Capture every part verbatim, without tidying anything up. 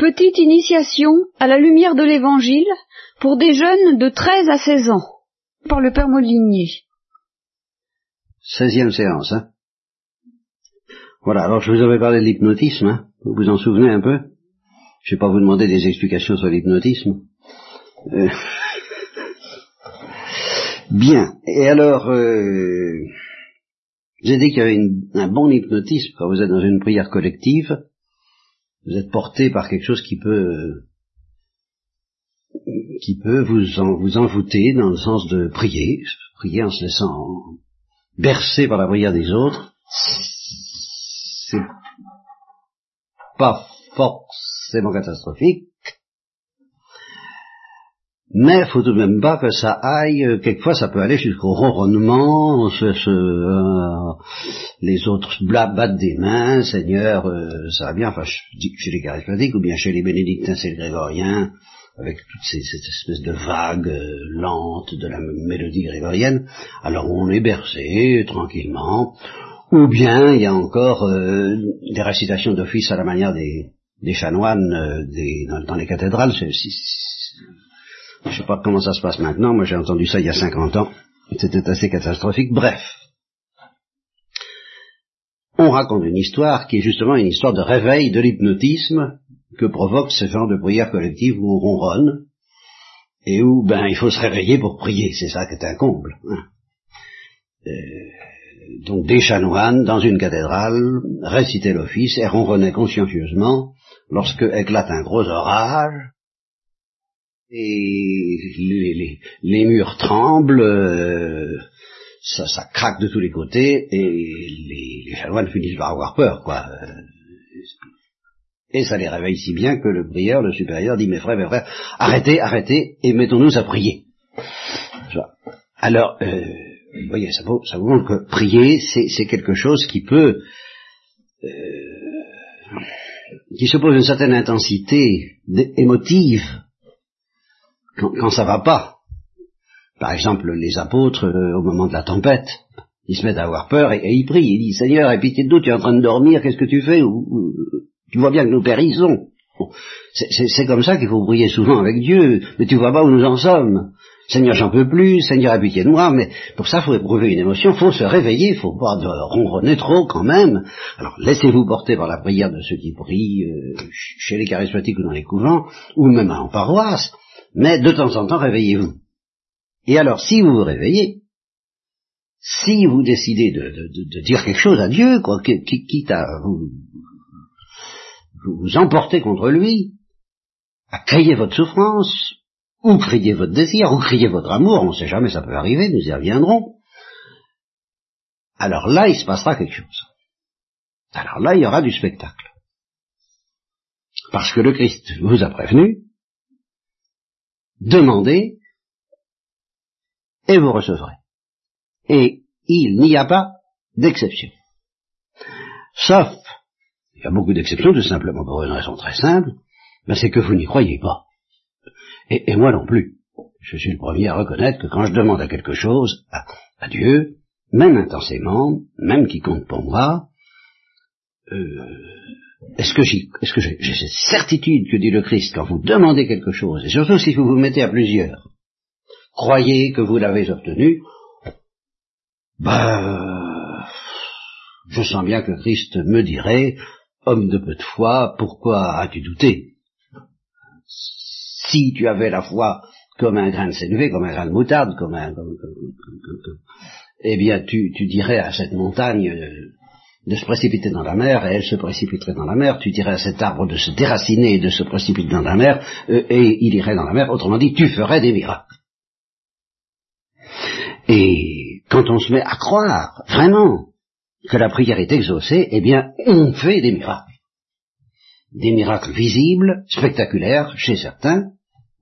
Petite initiation à la lumière de l'Évangile pour des jeunes de treize à seize ans, par le Père Moulinier. Seizième séance, hein. Voilà, alors je vous avais parlé de l'hypnotisme, hein. Vous vous en souvenez un peu? Je ne vais pas vous demander des explications sur l'hypnotisme. Euh... Bien, et alors, euh... j'ai dit qu'il y avait une, un bon hypnotisme quand vous êtes dans une prière collective. Vous êtes porté par quelque chose qui peut qui peut vous, en, vous envoûter dans le sens de prier, prier en se laissant bercer par la prière des autres. C'est pas forcément catastrophique, mais faut tout de même pas que ça aille. Quelquefois, ça peut aller jusqu'au ronronnement, ce, ce, euh, les autres blabattent des mains, Seigneur, euh, ça va bien. Enfin, je dis chez les charismatiques ou bien chez les bénédictins, c'est le grégorien, avec toute cette espèce de vague euh, lente de la mélodie grégorienne. Alors on est bercé tranquillement. Ou bien il y a encore euh, des récitations d'office à la manière des, des chanoines euh, des, dans, dans les cathédrales. C'est, c'est, Je ne sais pas comment ça se passe maintenant, moi j'ai entendu ça il y a cinquante ans, c'était assez catastrophique. Bref, on raconte une histoire qui est justement une histoire de réveil de l'hypnotisme que provoque ce genre de prière collective où on ronronne, et où ben il faut se réveiller pour prier, c'est ça qui est un comble. Hein. Euh, donc des chanoines dans une cathédrale récitaient l'office et ronronnaient consciencieusement lorsque éclate un gros orage, et les, les, les murs tremblent, euh, ça, ça craque de tous les côtés, et les, les chanoines finissent par avoir peur, quoi. Et ça les réveille si bien que le prieur, le supérieur, dit, mes frères, mes frères, arrêtez, arrêtez, et mettons-nous à prier. Alors, euh, vous voyez, ça, ça vous montre que prier, c'est, c'est quelque chose qui peut... Euh, qui suppose une certaine intensité émotive, Quand, quand ça va pas. Par exemple, les apôtres, euh, au moment de la tempête, ils se mettent à avoir peur et, et ils prient. Ils disent, Seigneur, aie pitié de nous, tu es en train de dormir, qu'est-ce que tu fais? Ou, ou, tu vois bien que nous périssons. Bon, c'est, c'est, c'est comme ça qu'il faut prier souvent avec Dieu, mais tu vois pas où nous en sommes. Seigneur, j'en peux plus, Seigneur, aie pitié de moi, mais pour ça, il faut éprouver une émotion, il faut se réveiller, il faut pas ronronner trop quand même. Alors, laissez-vous porter par la prière de ceux qui prient euh, chez les charismatiques ou dans les couvents, ou même en paroisse. Mais de temps en temps, réveillez-vous. Et alors, si vous vous réveillez, si vous décidez de, de, de dire quelque chose à Dieu, quoi, quitte à vous, vous emporter contre lui, à crier votre souffrance, ou crier votre désir, ou crier votre amour, on ne sait jamais, ça peut arriver, nous y reviendrons, alors là, il se passera quelque chose. Alors là, il y aura du spectacle. Parce que le Christ vous a prévenu, demandez, et vous recevrez. Et il n'y a pas d'exception. Sauf, il y a beaucoup d'exceptions, tout simplement pour une raison très simple, ben c'est que vous n'y croyez pas. Et, et moi non plus. Je suis le premier à reconnaître que quand je demande à quelque chose, à, à Dieu, même intensément, même qui compte pour moi, euh, Est-ce que, j'y, est-ce que j'ai, j'ai cette certitude que dit le Christ quand vous demandez quelque chose, et surtout si vous vous mettez à plusieurs, croyez que vous l'avez obtenu, ben, je sens bien que Christ me dirait, homme de peu de foi, pourquoi as-tu douté? Si tu avais la foi comme un grain de sénévé, comme un grain de moutarde, comme un, comme, comme, comme, comme, comme, eh bien, tu, tu dirais à cette montagne, euh, de se précipiter dans la mer, et elle se précipiterait dans la mer, tu dirais à cet arbre de se déraciner et de se précipiter dans la mer, euh, et il irait dans la mer, autrement dit, tu ferais des miracles. Et quand on se met à croire, vraiment, que la prière est exaucée, eh bien, on fait des miracles. Des miracles visibles, spectaculaires, chez certains,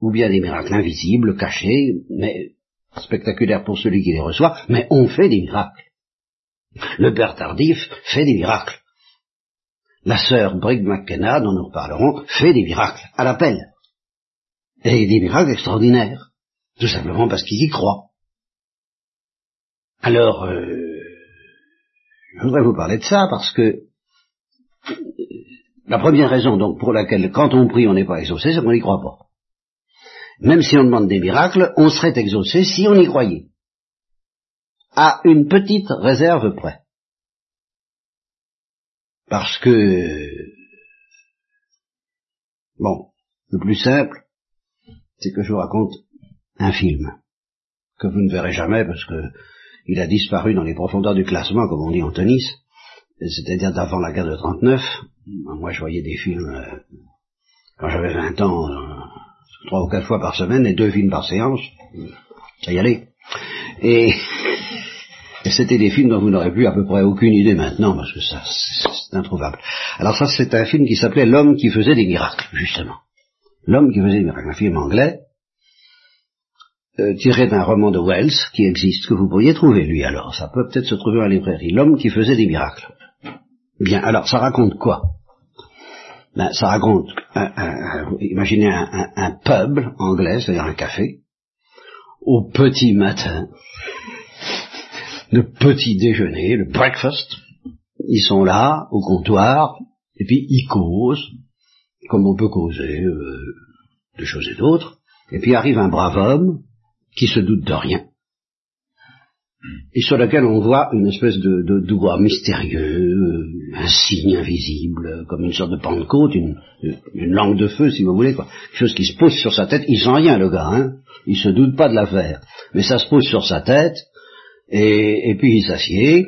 ou bien des miracles invisibles, cachés, mais spectaculaires pour celui qui les reçoit, mais on fait des miracles. Le Père Tardif fait des miracles. La Sœur Brig McKenna, dont nous reparlerons, fait des miracles à l'appel. Et des miracles extraordinaires. Tout simplement parce qu'ils y croient. Alors, euh, je voudrais vous parler de ça parce que La première raison donc pour laquelle quand on prie on n'est pas exaucé, c'est qu'on n'y croit pas. Même si on demande des miracles, on serait exaucé si on y croyait. À une petite réserve près. Parce que, bon, le plus simple, c'est que je vous raconte un film que vous ne verrez jamais parce que il a disparu dans les profondeurs du classement, comme on dit en tennis, c'est-à-dire d'avant la guerre de trente-neuf. Moi, je voyais des films euh, quand j'avais vingt ans, trois euh, ou quatre fois par semaine, et deux films par séance. Ça y allait. Et, et c'était des films dont vous n'aurez plus à peu près aucune idée maintenant, parce que ça, c'est, c'est introuvable. Alors ça, c'est un film qui s'appelait L'homme qui faisait des miracles, justement. L'homme qui faisait des miracles, un film anglais, euh, tiré d'un roman de Wells, qui existe, que vous pourriez trouver, lui, alors. Ça peut peut-être se trouver en librairie. L'homme qui faisait des miracles. Bien, alors, ça raconte quoi? Ben, ça raconte, un, un, un, imaginez un, un, un pub anglais, c'est-à-dire un café, au petit matin, le petit déjeuner, le breakfast, ils sont là, au comptoir, et puis ils causent, comme on peut causer euh, de choses et d'autres, et puis arrive un brave homme qui se doute de rien, et sur lequel on voit une espèce de, de, de doigt mystérieux, un signe invisible, comme une sorte de Pentecôte, une, une langue de feu, si vous voulez, quoi. Quelque chose qui se pose sur sa tête, il sent rien, le gars, hein. Il se doute pas de l'affaire, mais ça se pose sur sa tête, et, et puis il s'assied,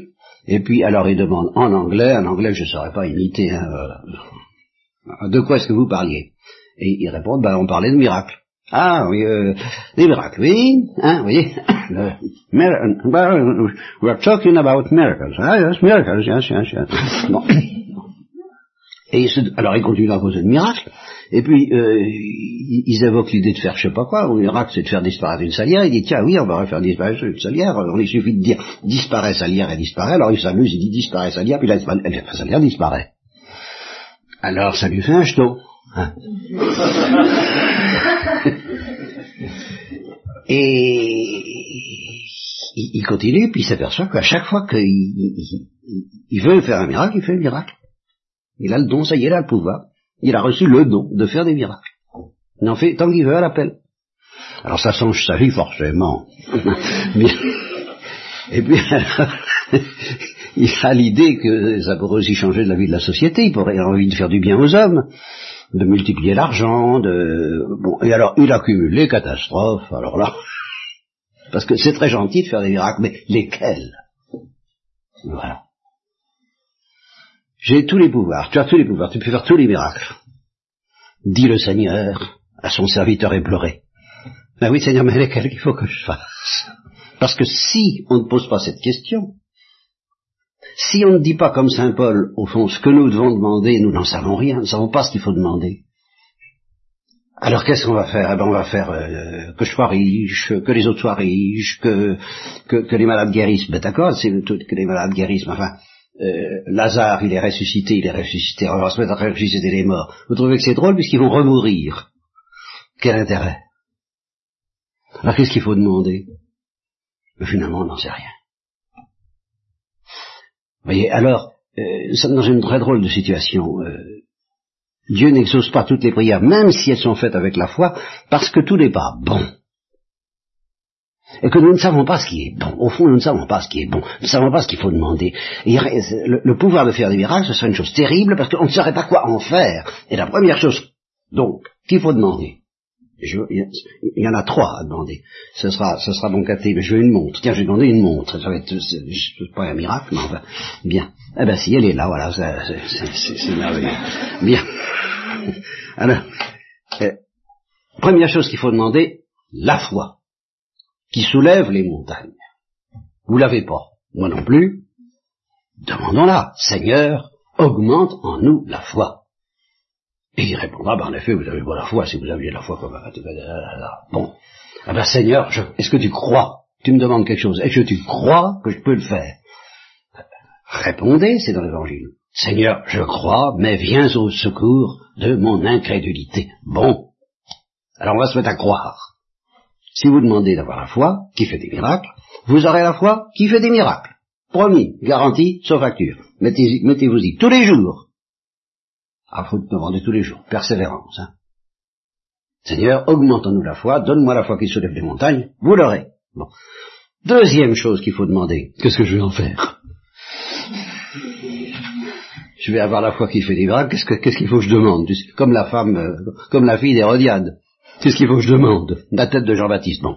et puis alors il demande en anglais, en anglais je ne saurais pas imiter, hein, voilà. De quoi est-ce que vous parliez? Et il répond, ben on parlait de miracles. Ah oui, euh, des miracles, oui, hein, oui. Well, we're talking about miracles. Ah, yes, miracles, yes, yes, yes. Bon. Et il se, alors ils continuent à causer de miracles, et puis euh, ils évoquent l'idée de faire je sais pas quoi. Le miracle c'est de faire disparaître une salière. Il dit tiens oui on va faire disparaître une salière. Alors, il suffit de dire disparaît salière et disparaît. Alors il s'amuse, il dit disparaît salière, puis la salière disparaît. Alors ça lui fait un jeton. Hein. Et il continue, puis il s'aperçoit qu'à chaque fois qu'il il, il veut faire un miracle, il fait un miracle. Il a le don, ça y est, il a le pouvoir. Il a reçu le don de faire des miracles. Il en fait tant qu'il veut à l'appel. Alors ça change sa vie forcément. Mais, et puis alors, il a l'idée que ça pourrait aussi changer de la vie de la société. Il pourrait avoir envie de faire du bien aux hommes, de multiplier l'argent, de... Bon, et alors, il accumule les catastrophes, alors là... Parce que c'est très gentil de faire des miracles, mais lesquels? Voilà. J'ai tous les pouvoirs, tu as tous les pouvoirs, tu peux faire tous les miracles. Dit le Seigneur à son serviteur éploré. Ben oui, Seigneur, mais lesquels il faut que je fasse? Parce que si on ne pose pas cette question... Si on ne dit pas comme saint Paul, au fond, ce que nous devons demander, nous n'en savons rien, nous ne savons pas ce qu'il faut demander. Alors qu'est-ce qu'on va faire? Eh ben, on va faire euh, que je sois riche, que les autres soient riches, que, que, que les malades guérissent. Ben d'accord, c'est le tout, que les malades guérissent. Enfin, euh, Lazare, il est ressuscité, il est ressuscité, on va se mettre à ressusciter les morts. Vous trouvez que c'est drôle puisqu'ils vont remourir. Quel intérêt? Alors qu'est-ce qu'il faut demander? Mais finalement, on n'en sait rien. Vous voyez, alors, euh, nous sommes dans une très drôle de situation. Euh, Dieu n'exauce pas toutes les prières, même si elles sont faites avec la foi, parce que tout n'est pas bon. Et que nous ne savons pas ce qui est bon. Au fond, nous ne savons pas ce qui est bon. Nous ne savons pas ce qu'il faut demander. Et le, le pouvoir de faire des miracles, ce serait une chose terrible, parce qu'on ne saurait pas quoi en faire. Et la première chose, donc, qu'il faut demander. Je, il y en a trois à demander. Ce sera, ce sera bon gâté, mais je veux une montre. Tiens, je vais demander une montre. Ça va être, c'est, c'est pas un miracle, mais enfin, bien. Eh ben, si elle est là, voilà, c'est, c'est, c'est, c'est merveilleux. Bien. Alors, euh, première chose qu'il faut demander, la foi, qui soulève les montagnes. Vous l'avez pas, moi non plus. Demandons-la, Seigneur, augmente en nous la foi. Et il répondra, ben en effet, vous avez pas la foi, si vous aviez la foi, comme... Bon, ah ben Seigneur, je... est-ce que tu crois? Tu me demandes quelque chose, est-ce que tu crois que je peux le faire? Répondez, c'est dans l'évangile. Seigneur, je crois, mais viens au secours de mon incrédulité. Bon, alors on va se mettre à croire. Si vous demandez d'avoir la foi, qui fait des miracles, vous aurez la foi, qui fait des miracles. Promis, garanti, sans facture. Mettez-vous-y tous les jours. Ah, faut demander tous les jours. Persévérance. Hein. Seigneur, augmentons-nous la foi, donne-moi la foi qui soulève les montagnes, vous l'aurez. Bon. Deuxième chose qu'il faut demander, qu'est-ce que je vais en faire? Je vais avoir la foi qui fait des miracles, qu'est-ce, que, qu'est-ce qu'il faut que je demande? Comme la femme, euh, comme la fille d'Hérodiade. Qu'est-ce qu'il faut que je demande? La tête de Jean-Baptiste, non.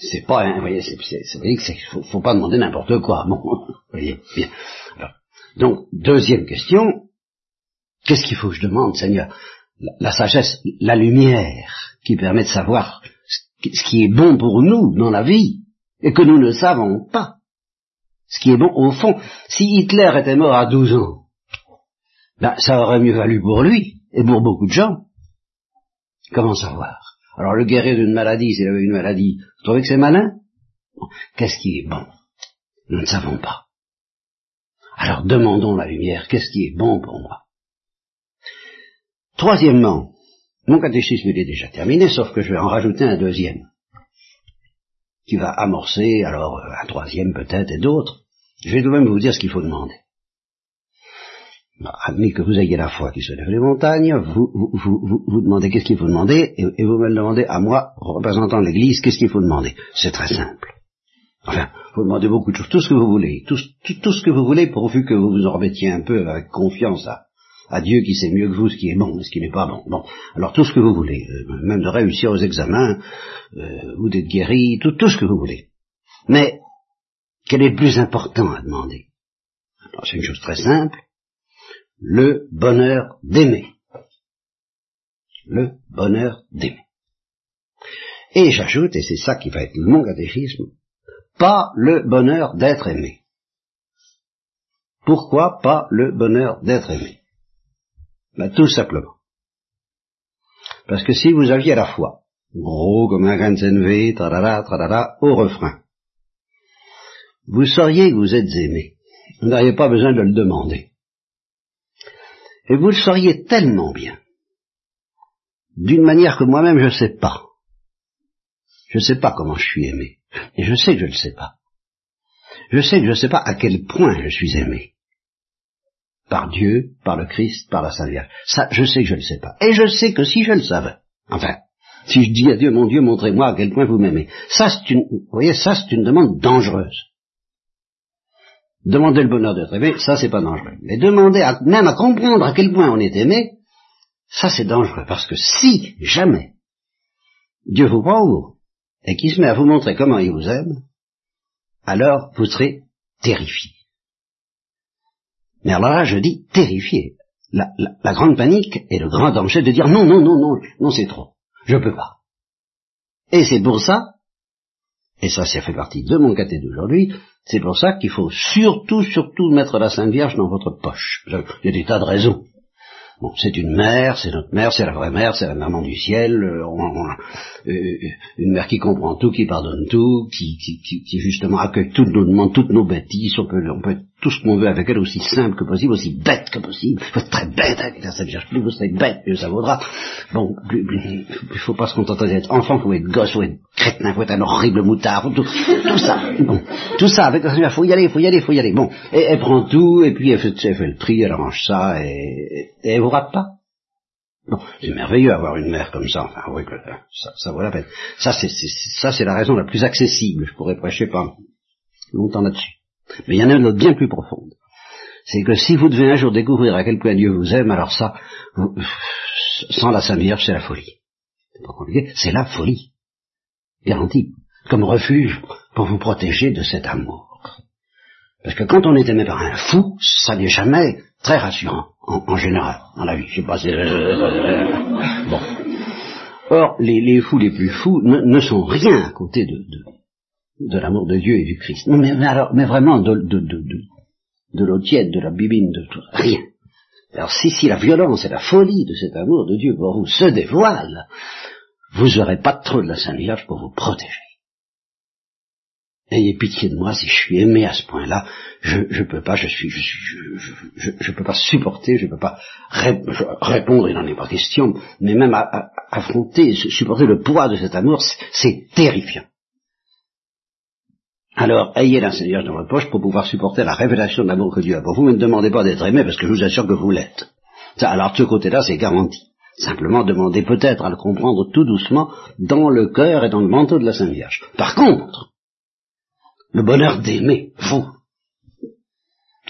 C'est pas, hein, vous voyez, c'est, c'est, c'est, vous voyez que c'est, faut, faut pas demander n'importe quoi, bon, vous voyez, bien. Alors, donc, deuxième question, qu'est-ce qu'il faut que je demande, Seigneur? La, la sagesse, la lumière, qui permet de savoir ce qui est bon pour nous dans la vie, et que nous ne savons pas. Ce qui est bon, au fond, si Hitler était mort à douze ans, ben, ça aurait mieux valu pour lui, et pour beaucoup de gens. Comment savoir? Alors, le guérir d'une maladie, s'il avait une maladie, vous trouvez que c'est malin? Qu'est-ce qui est bon? Nous ne savons pas. Alors, demandons la lumière, qu'est-ce qui est bon pour moi? Troisièmement, mon catéchisme il est déjà terminé, sauf que je vais en rajouter un deuxième, qui va amorcer, alors un troisième peut-être, et d'autres. Je vais tout de même vous dire ce qu'il faut demander. Admis que vous ayez la foi qui soulève les montagnes, vous, vous, vous, vous, vous demandez qu'est-ce qu'il faut demander, et, et vous me le demandez à moi, représentant l'Église, qu'est-ce qu'il faut demander. C'est très simple. Enfin, vous demandez beaucoup de choses, tout ce que vous voulez, tout, tout, tout ce que vous voulez, pourvu que vous vous en remettiez un peu avec confiance à... à Dieu qui sait mieux que vous ce qui est bon et ce qui n'est pas bon. Bon, alors tout ce que vous voulez, euh, même de réussir aux examens, euh, ou d'être guéri, tout, tout ce que vous voulez. Mais, quel est le plus important à demander? Alors, c'est une chose très simple, le bonheur d'aimer. Le bonheur d'aimer. Et j'ajoute, et c'est ça qui va être mon catéchisme, pas le bonheur d'être aimé. Pourquoi pas le bonheur d'être aimé? Ben, tout simplement. Parce que si vous aviez la foi, gros comme un grain de sénévé, tralala, tralala, au refrain, vous sauriez que vous êtes aimé. Vous n'auriez pas besoin de le demander. Et vous le sauriez tellement bien, d'une manière que moi-même je ne sais pas. Je ne sais pas comment je suis aimé. Et je sais que je ne le sais pas. Je sais que je ne sais pas à quel point je suis aimé. Par Dieu, par le Christ, par la Sainte Vierge. Ça, je sais que je ne le sais pas. Et je sais que si je le savais, enfin, si je dis à Dieu, mon Dieu, montrez-moi à quel point vous m'aimez. Ça, c'est une, vous voyez, ça, c'est une demande dangereuse. Demander le bonheur d'être aimé, ça, c'est pas dangereux. Mais demander à, même à comprendre à quel point on est aimé, ça, c'est dangereux. Parce que si, jamais, Dieu vous prend au mot et qu'il se met à vous montrer comment il vous aime, alors vous serez terrifié. Mais alors là, je dis terrifié. La, la, la grande panique et le grand danger de dire non, non, non, non, non, c'est trop. Je peux pas. Et c'est pour ça, et ça, ça fait partie de mon caté d'aujourd'hui, c'est pour ça qu'il faut surtout, surtout mettre la Sainte Vierge dans votre poche. Il y a des tas de raisons. Bon, c'est une mère, c'est notre mère, c'est la vraie mère, c'est la maman du ciel, euh, on, on, euh, une mère qui comprend tout, qui pardonne tout, qui, qui, qui, qui justement accueille toutes nos demandes, toutes nos bêtises, on peut, on peut être tout ce qu'on veut avec elle, aussi simple que possible, aussi bête que possible, il faut être très bête avec la Sainte Vierge, plus vous serez bête, mieux ça vaudra. Bon, il ne faut pas se contenter d'être enfant, il faut être gosse, il faut être crétin, il faut être un horrible moutard, tout, tout ça, bon, tout ça, avec la Sainte Vierge, il faut y aller, il faut y aller, il faut y aller, bon, et elle prend tout, et puis elle fait, elle fait le prix, elle arrange ça, et, et elle rate pas. Bon, c'est merveilleux avoir une mère comme ça, enfin, oui, ça, ça vaut la peine. Ça c'est, c'est, ça, c'est la raison la plus accessible, je pourrais prêcher pas longtemps là-dessus. Mais il y en a une autre bien plus profonde. C'est que si vous devez un jour découvrir à quel point Dieu vous aime, alors ça, vous, sans la Sainte Vierge, c'est la folie. C'est pas compliqué, c'est la folie. Garantie. Comme refuge pour vous protéger de cet amour. Parce que quand on est aimé par un fou, ça n'est jamais très rassurant, en, en général, dans la vie. Je sais pas si... Bon. Or, les, les fous les plus fous ne, ne sont rien à côté de, de, de l'amour de Dieu et du Christ. Non, mais, mais alors, mais vraiment, de, de, de, de, de l'eau tiède, de la bibine, de tout, rien. Alors, si, si la violence et la folie de cet amour de Dieu pour vous se dévoilent, vous aurez pas trop de la Sainte Vierge pour vous protéger. Ayez pitié de moi si je suis aimé à ce point-là. Je je peux pas, je suis, je, je, je, je, je peux pas supporter, je peux pas ré- répondre, il n'en est pas question, mais même à, à, affronter, supporter le poids de cet amour, c'est, c'est terrifiant. Alors, ayez la Sainte Vierge dans votre poche pour pouvoir supporter la révélation de l'amour que Dieu a pour vous, mais ne demandez pas d'être aimé parce que je vous assure que vous l'êtes. Ça, alors de ce côté-là, c'est garanti. Simplement demander peut-être à le comprendre tout doucement dans le cœur et dans le manteau de la Sainte Vierge. Par contre, le bonheur d'aimer, vous,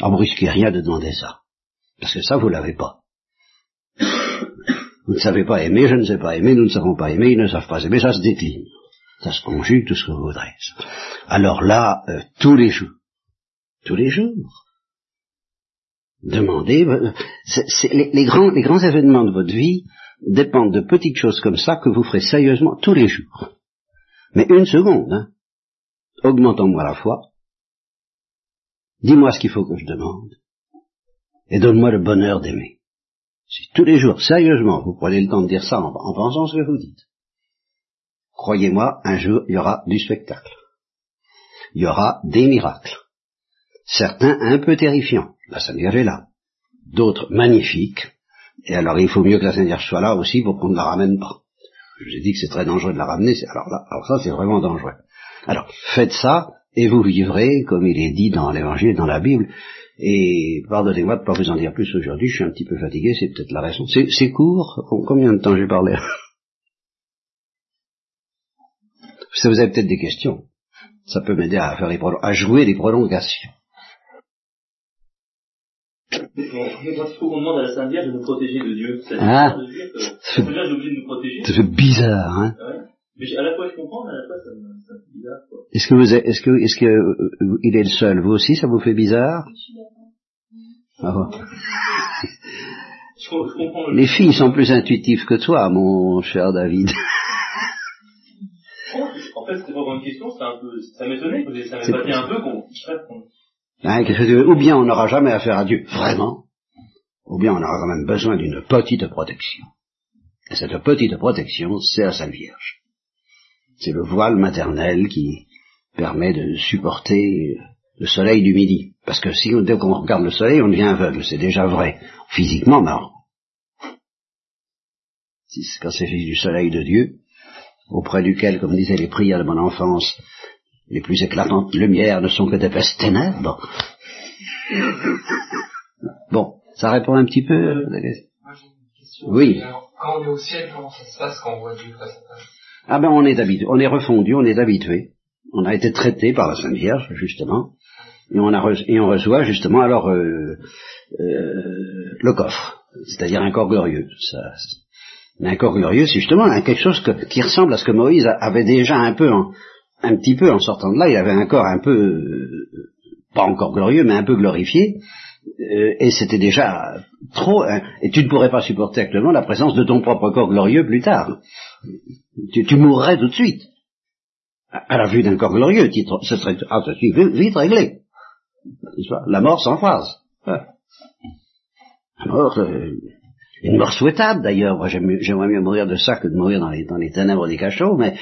en brusquez rien de demander ça. Parce que ça, vous l'avez pas. Vous ne savez pas aimer, je ne sais pas aimer, nous ne savons pas aimer, ils ne savent pas aimer, ça se décline. Ça se conjugue, tout ce que vous voudrez. Alors là, euh, tous les jours, tous les jours, demandez, c'est, c'est, les, les, grands, les grands événements de votre vie dépendent de petites choses comme ça que vous ferez sérieusement tous les jours. Mais une seconde, hein. Augmentons-moi la foi, dis-moi ce qu'il faut que je demande, et donne-moi le bonheur d'aimer. Si tous les jours, sérieusement, vous prenez le temps de dire ça en, en pensant ce que vous dites, croyez-moi, un jour, il y aura du spectacle. Il y aura des miracles. Certains un peu terrifiants. La Sainte Vierge est là. D'autres magnifiques. Et alors, il faut mieux que la Sainte Vierge soit là aussi pour qu'on ne la ramène pas. Je vous ai dit que c'est très dangereux de la ramener. Alors là, alors ça, c'est vraiment dangereux. Alors, faites ça et vous vivrez, comme il est dit dans l'Évangile, dans la Bible. Et pardonnez-moi de ne pas vous en dire plus aujourd'hui. Je suis un petit peu fatigué, c'est peut-être la raison. C'est, c'est court. Combien de temps j'ai parlé ? Si vous avez peut-être des questions, ça peut m'aider à faire les prolong- à jouer les prolongations. Mais quand il faut qu'on demande à la Sainte Vierge de nous protéger de Dieu, c'est ah, de dire que c'est déjà obligé de nous protéger. C'est bizarre, hein. Ouais. Mais à la fois je comprends, mais à la fois ça me fait bizarre, quoi. Est-ce que vous, est-ce que, est-ce que euh, il est le seul, vous aussi, ça vous fait bizarre ? Je suis d'accord. Ah bon. je, je comprends le... Les filles sont plus intuitives que toi, mon cher David. En fait, c'était vraiment une question, c'est un peu, ça m'étonnait, ça m'a pas dit un peu qu'on... Hein, qu'est-ce que tu veux ? Ou bien on n'aura jamais affaire à Dieu, vraiment, ou bien on aura quand même besoin d'une petite protection. Et cette petite protection, c'est la Sainte Vierge. C'est le voile maternel qui permet de supporter le soleil du midi. Parce que si dès qu'on regarde le soleil, on devient aveugle, c'est déjà vrai. Physiquement, non. Si c'est quand c'est du soleil de Dieu, auprès duquel, comme disaient les prières de mon enfance, les plus éclatantes lumières ne sont que d'épaisses ténèbres. Bon, ça répond un petit peu euh, à la question. Moi, j'ai une question. Oui. Quand on est au ciel, comment ça se passe quand on voit Dieu face à face ? Ah ben, on est habitué, on est refondu, on est habitué. On a été traité par la Sainte Vierge, justement, et on, a reçu, et on reçoit justement alors euh, euh, le coffre, c'est-à-dire un corps glorieux. Ça, un corps glorieux, c'est justement hein, quelque chose que, qui ressemble à ce que Moïse avait déjà un peu, en, un petit peu en sortant de là. Il avait un corps un peu, euh, pas encore glorieux, mais un peu glorifié, euh, et c'était déjà trop. Hein, et tu ne pourrais pas supporter actuellement la présence de ton propre corps glorieux plus tard. Tu, tu mourrais tout de suite à, à la vue d'un corps glorieux. Tu, ce serait ah, ce serait vite réglé. La mort sans phrase. Ah. La mort. Euh, Une mort souhaitable, d'ailleurs. Moi, j'aimerais mieux mourir de ça que de mourir dans les, dans les ténèbres des cachots, mais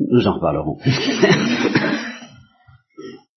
nous en reparlerons.